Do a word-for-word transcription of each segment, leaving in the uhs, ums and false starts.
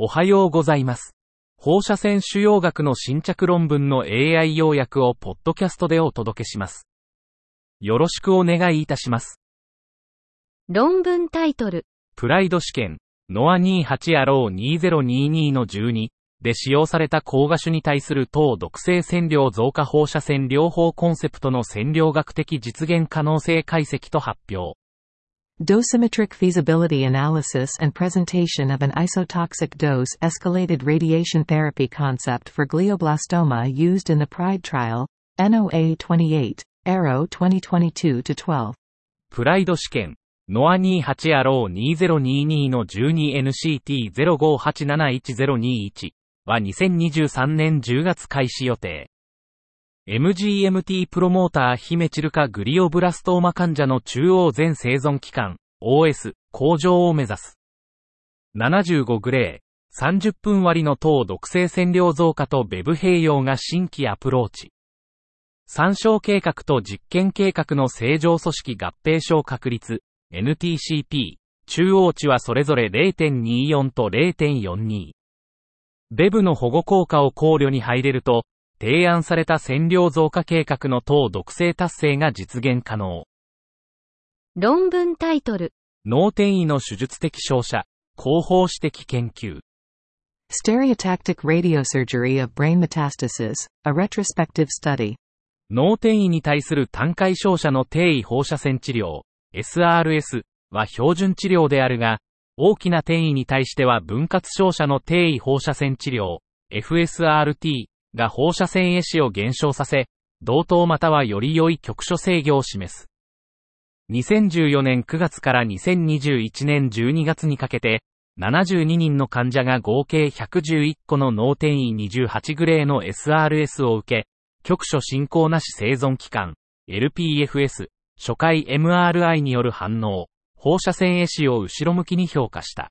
おはようございます。放射線腫瘍学の新着論文の エーアイ 要約をポッドキャストでお届けします。よろしくお願いいたします。論文タイトル。プライド 試験、ノアにじゅうはち アールオーにせんにじゅうに のじゅうにで使用された膠芽腫に対する等毒性線量増加放射線療法コンセプトの線量学的実現可能性解析と発表。Dosimetric feasibility analysis and presentation of an isotoxic dose escalated radiation therapy concept for glioblastoma used in the PRIDE trial, エヌオーエーにじゅうはち, A R O にせんにじゅうに と じゅうに。プライド 試験、ノアにじゅうはち アールオーにせんにじゅうに の じゅうに エヌシーティー ゼロ ご はち なな いち ゼロ に いち はにせんにじゅうさんねんじゅうがつ開始予定。エムジーエムティー プロモーターヒメチル化グリオブラストーマ患者の中央全生存期間 オーエス 向上を目指す。ななじゅうごグレー、さんじゅっぷん割の等毒性線量増加とベブ併用が新規アプローチ。参照計画と実験計画の正常組織合併症確率 エヌティーシーピー 中央値はそれぞれ れいてんにじゅうよん と れいてんよんじゅうに。ベブの保護効果を考慮に入れると、提案された線量増加計画の等毒性達成が実現可能。論文タイトル。脳転移の手術的照射、後方視的研究。Stereotactic Radiosurgery of Brain Metastasis, a Retrospective Study。脳転移に対する単回照射の低位放射線治療、エスアールエス は標準治療であるが、大きな転移に対しては分割照射の低位放射線治療、エフエスアールティー。が放射線壊死を減少させ、同等またはより良い局所制御を示す。にせんじゅうよねんくがつからにせんにじゅういちねんじゅうにがつにかけて、ななじゅうににんの患者が合計ひゃくじゅういっこの脳転移にじゅうはちグレーの エスアールエス を受け、局所進行なし生存期間、エルピーエフエス、初回 エムアールアイ による反応、放射線壊死を後ろ向きに評価した。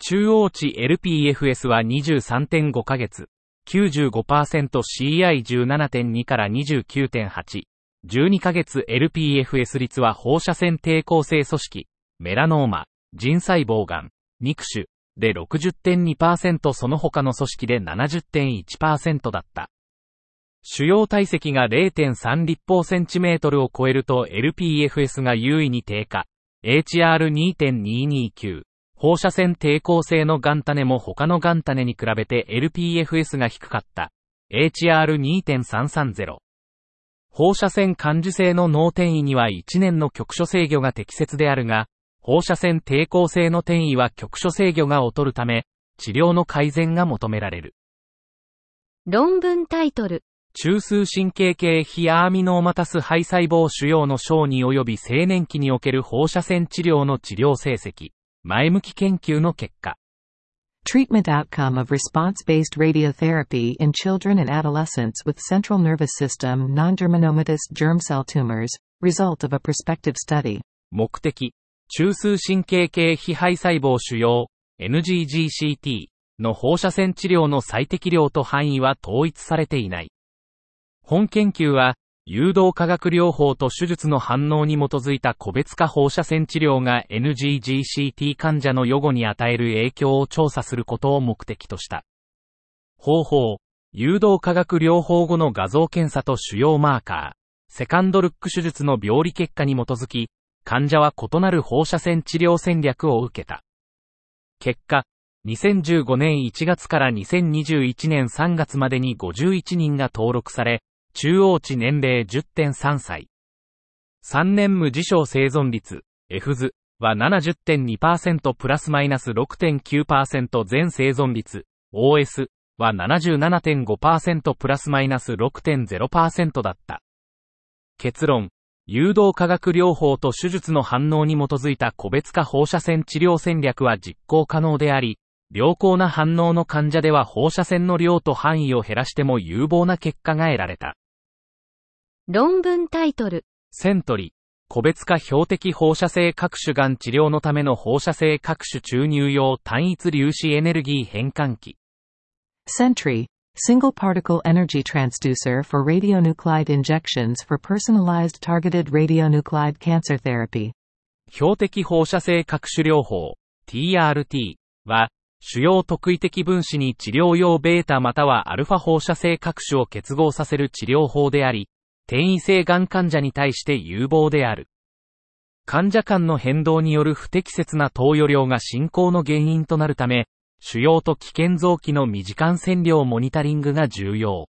中央値 エルピーエフエス は にじゅうさんてんご ヶ月。きゅうじゅうごパーセント シーアイじゅうななてんに から にじゅうきゅうてんはち。じゅうにかげつ エルピーエフエス 率は放射線抵抗性組織、メラノーマ、腎細胞がん、肉腫で ろくじゅってんにパーセント その他の組織で ななじゅってんいちパーセント だった。腫瘍体積が れいてんさん 立方センチメートルを超えると エルピーエフエス が優位に低下。エイチアールにてんににきゅう。放射線抵抗性のガン種も他のガン種に比べて エルピーエフエス が低かった。エイチアールにてんさんさんゼロ。放射線感受性の脳転移にはいちねんの局所制御が適切であるが、放射線抵抗性の転移は局所制御が劣るため、治療の改善が求められる。論文タイトル。中枢神経系非アーミノーマタス肺細胞腫瘍の小児及び青年期における放射線治療の治療成績。前向き研究の結果。Treatment outcome of response-based radiotherapy in children and adolescents with central nervous system non-germanomatous germ cell tumors, result of a prospective study. 目的、中枢神経系非肺細胞腫瘍、エヌジージーシーティー の放射線治療の最適量と範囲は統一されていない。本研究は、誘導化学療法と手術の反応に基づいた個別化放射線治療が エヌジージーシーティー 患者の予後に与える影響を調査することを目的とした。方法、誘導化学療法後の画像検査と腫瘍マーカー、セカンドルック手術の病理結果に基づき、患者は異なる放射線治療戦略を受けた。結果、にせんじゅうごねんいちがつからにせんにじゅういちねんさんがつまでにごじゅういちにんが登録され、中央値年齢 じゅってんさん 歳。さんねん無事象生存率、F 図は ななじゅってんにパーセント プラスマイナス ろくてんきゅうパーセント 全生存率、オーエス は ななじゅうななてんごパーセント プラスマイナス ろくてんゼロパーセント だった。結論、誘導化学療法と手術の反応に基づいた個別化放射線治療戦略は実行可能であり、良好な反応の患者では放射線の量と範囲を減らしても有望な結果が得られた。論文タイトル。セントリ、個別化標的放射性各種がん治療のための放射性各種注入用単一粒子エネルギー変換器。セントリ、Single Particle Energy Transducer for Radionuclide Injections for Personalized Targeted Radionuclide Cancer Therapy。標的放射性各種療法、ティーアールティー は、主要特異的分子に治療用ベータまたはアルファ放射性核種を結合させる治療法であり、転移性がん患者に対して有望である。患者間の変動による不適切な投与量が進行の原因となるため、腫瘍と危険臓器の未時間線量モニタリングが重要。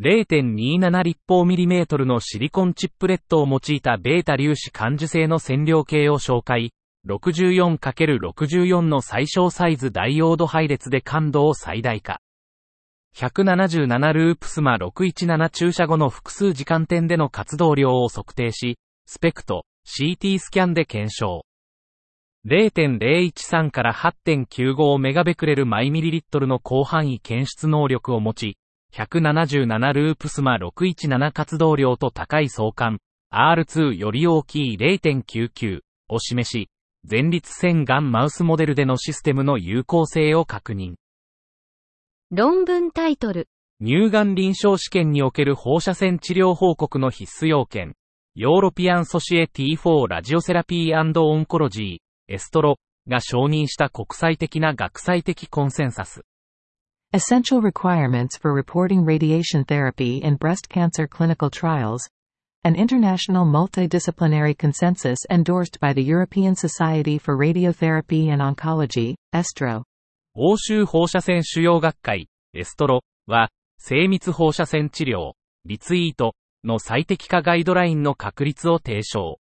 ゼロ点になな 立方ミリメートルのシリコンチップレットを用いたベータ粒子感受性の線量計を紹介。ろくじゅうよんかけるろくじゅうよん の最小サイズダイオード配列で感度を最大化。ひゃくななじゅうななループスマろくいちなな注射後の複数時間点での活動量を測定し、スペクト、シーティー スキャンで検証。ゼロ点ゼロいちさんからはち点きゅうご メガベクレル毎ミリリットルの広範囲検出能力を持ち、ひゃくななじゅうななループスマろくいちなな活動量と高い相関、アールツー より大きい ゼロ点きゅうきゅう を示し、前立腺がんマウスモデルでのシステムの有効性を確認。論文タイトル。乳がん臨床試験における放射線治療報告の必須要件。ヨーロピアンソシエティ・フォー・ラジオセラピー&オンコロジー、エストロが承認した国際的な学際的コンセンサス。Essential requirements for reporting radiation therapy in breast cancer clinical trials.An international multidisciplinary consensus endorsed by the European Society for Radiotherapy and Oncology, エストロ。 欧州放射線腫瘍学会、エストロは、精密放射線治療、リツイートの最適化ガイドラインの確立を提唱。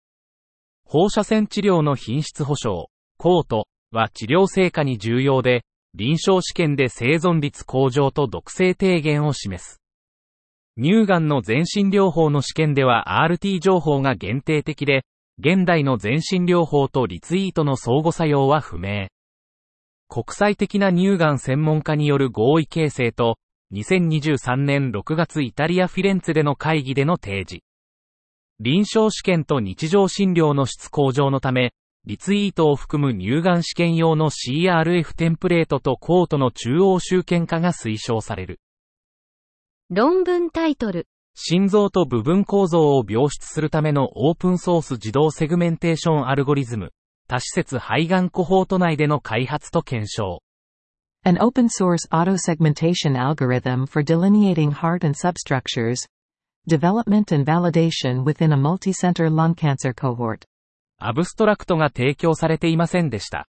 放射線治療の品質保証、コートは治療成果に重要で、臨床試験で生存率向上と毒性低減を示す。乳がんの全身療法の試験では アールティー 情報が限定的で、現代の全身療法とリツイートの相互作用は不明。国際的な乳がん専門家による合意形成と、にせんにじゅうさんねんろくがつイタリア・フィレンツェでの会議での提示。臨床試験と日常診療の質向上のため、リツイートを含む乳がん試験用の シーアールエフ テンプレートとコートの中央集権化が推奨される。論文タイトル。心臓と部分構造を描出するためのオープンソース自動セグメンテーションアルゴリズム。多施設肺がんコホート内での開発と検証。An open source auto segmentation algorithm for delineating heart and substructures. Development and validation within a multi-center lung cancer cohort. アブストラクトが提供されていませんでした。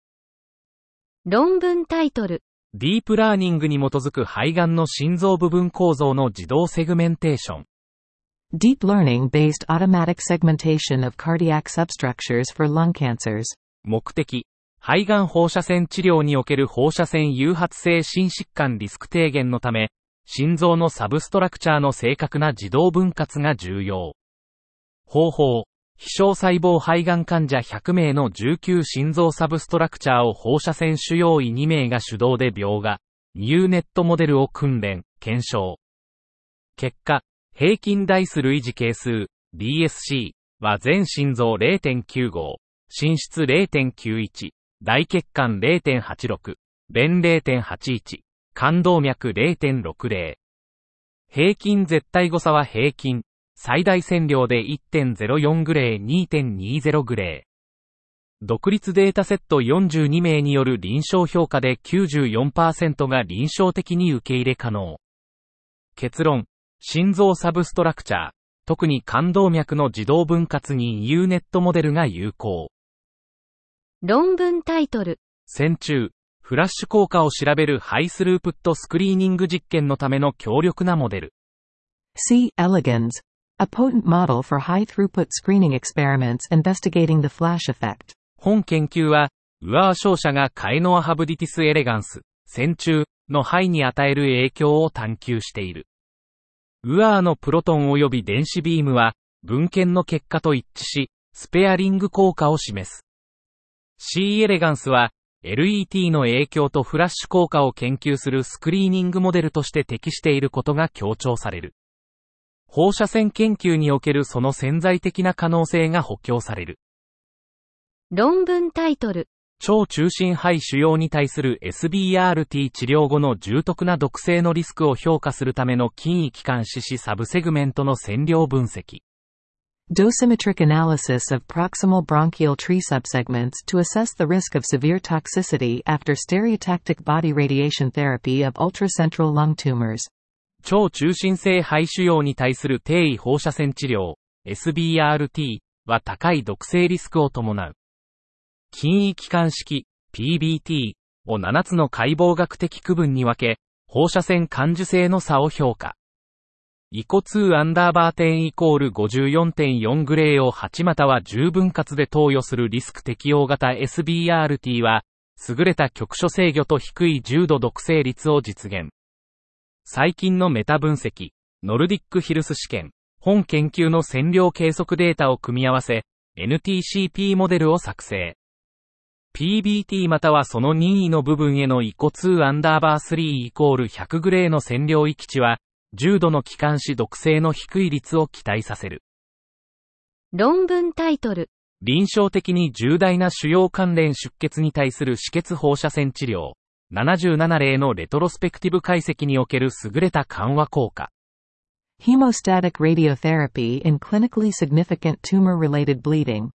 論文タイトル。ディープラーニングに基づく肺がんの心臓部分構造の自動セグメンテーション。Deep Learning Based Automatic Segmentation of Cardiac Substructures for Lung Cancers。目的、肺がん放射線治療における放射線誘発性心疾患リスク低減のため、心臓のサブストラクチャーの正確な自動分割が重要。方法、非小細胞肺がん患者ひゃくめいのじゅうきゅう心臓サブストラクチャーを放射線腫瘍医にめいが主導で描画、ニューネットモデルを訓練、検証。結果、平均ダイス類似係数、ディーエスシー は全心臓 ゼロ点きゅうご、心室 ゼロ点きゅういち、大血管 ゼロ点はちろく、弁 ゼロ点はちいち、冠動脈 ゼロ点ろくゼロ。平均絶対誤差は平均。最大線量で いってんゼロよん グレー にてんにじゅう グレー。独立データセットよんじゅうにめいによる臨床評価で きゅうじゅうよんパーセント が臨床的に受け入れ可能。結論、心臓サブストラクチャー、特に冠動脈の自動分割にユーネットモデルが有効。論文タイトル。線虫、フラッシュ効果を調べるハイスループットスクリーニング実験のための強力なモデル。C. elegans.A potent model for high-throughput screening experiments investigating the flash effect. 本研究は、ウアー商社がカエノアハブディティスエレガンス、線虫の肺に与える影響を探求している。ウアーのプロトン及び電子ビームは、文献の結果と一致し、スペアリング効果を示す。C エレガンスは、エルイーティー の影響とフラッシュ効果を研究するスクリーニングモデルとして適していることが強調される。放射線研究におけるその潜在的な可能性が補強される。論文タイトル。超中心肺腫瘍に対する エスビーアールティー 治療後の重篤な毒性のリスクを評価するための筋位器官四肢サブセグメントの線量分析。Dosimetric analysis of proximal bronchial tree subsegments to assess the risk of severe toxicity after stereotactic body radiation therapy of ultracentral lung tumors. 超中心性肺腫瘍に対する低位放射線治療 エスビーアールティー は高い毒性リスクを伴う。近位気管式 ピービーティー をななつの解剖学的区分に分け、放射線感受性の差を評価。イコツーアンダーバー点イコール ごじゅうよんてんよん グレーをはちまたはじゅう分割で投与するリスク適用型 エスビーアールティー は、優れた局所制御と低い重度毒性率を実現。最近のメタ分析、ノルディックヒルス試験、本研究の線量計測データを組み合わせ、エヌティーシーピー モデルを作成。ピービーティー またはその任意の部分へのイコツーアンダーバースリーイコールひゃくグレーの線量域値は、重度の気管支毒性の低い率を期待させる。論文タイトル。臨床的に重大な腫瘍関連出血に対する止血放射線治療。ななじゅうなな例のレトロスペクティブ解析における優れた緩和効果。Hemostatic radiotherapy in clinically significant tumor-related bleeding.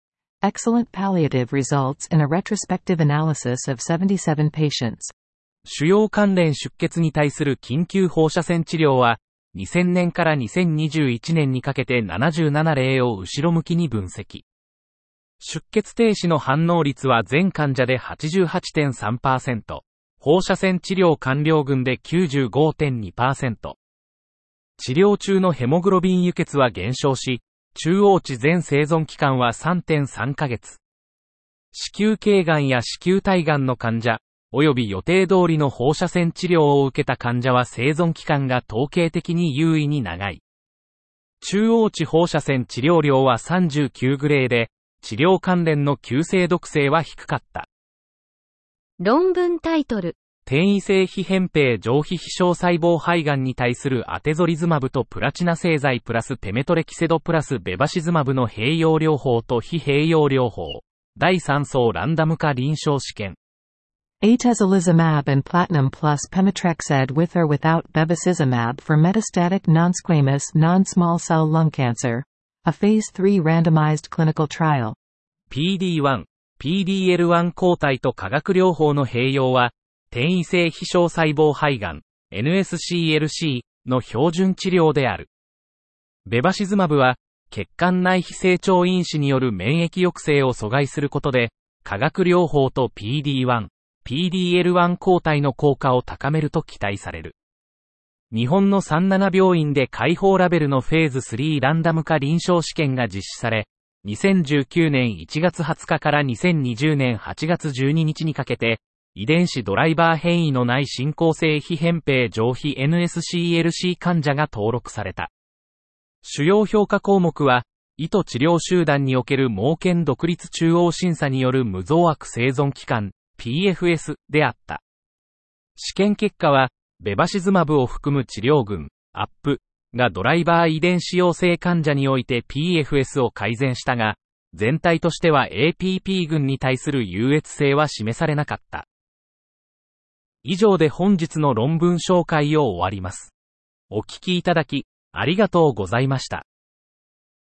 Excellent palliative results in a retrospective analysis of seventy-seven patients. 腫瘍関連出血に対する緊急放射線治療は、にせんねんからにせんにじゅういちねんにかけてななじゅうなな例を後ろ向きに分析。出血停止の反応率は全患者で はちじゅうはちてんさんパーセント、放射線治療完了群で きゅうじゅうごてんにパーセント。治療中のヘモグロビン輸血は減少し、中央値全生存期間は さんてんさん ヶ月。子宮頸がんや子宮体がんの患者、及び予定通りの放射線治療を受けた患者は生存期間が統計的に優位に長い。中央値放射線治療量はさんじゅうきゅうグレーで、治療関連の急性毒性は低かった。論文タイトル。転移性非扁平上皮非小細胞肺がんに対するアテゾリズマブとプラチナ製剤プラスペメトレキセドプラスベバシズマブの併用療法と非併用療法。だいさん層ランダム化臨床試験。Atezolizumab and platinum plus pemetrexed with or without bevacizumab for metastatic non-squamous non-small cell lung cancer. A phase three randomized clinical trial. ピーディーワン、ピーディーエルワン 抗体と化学療法の併用は、転移性非小細胞肺がん、エヌエスシーエルシー の標準治療である。ベバシズマブは、血管内非成長因子による免疫抑制を阻害することで、化学療法と ピーディーワン。ピーディーエルワン 抗体の効果を高めると期待される。日本のさんじゅうなな病院で開放ラベルのフェーズスリーランダム化臨床試験が実施され、にせんじゅうきゅうねんいちがつはつかからにせんにじゅうねんはちがつじゅうににちにかけて、遺伝子ドライバー変異のない進行性非扁平上皮 エヌエスシーエルシー 患者が登録された。主要評価項目は、意図治療集団における盲検独立中央審査による無増悪生存期間、ピーエフエス であった。試験結果は、ベバシズマブを含む治療群、アップがドライバー遺伝子陽性患者において ピーエフエス を改善したが、全体としては エーピーピー 群に対する優越性は示されなかった。以上で本日の論文紹介を終わります。お聞きいただき、ありがとうございました。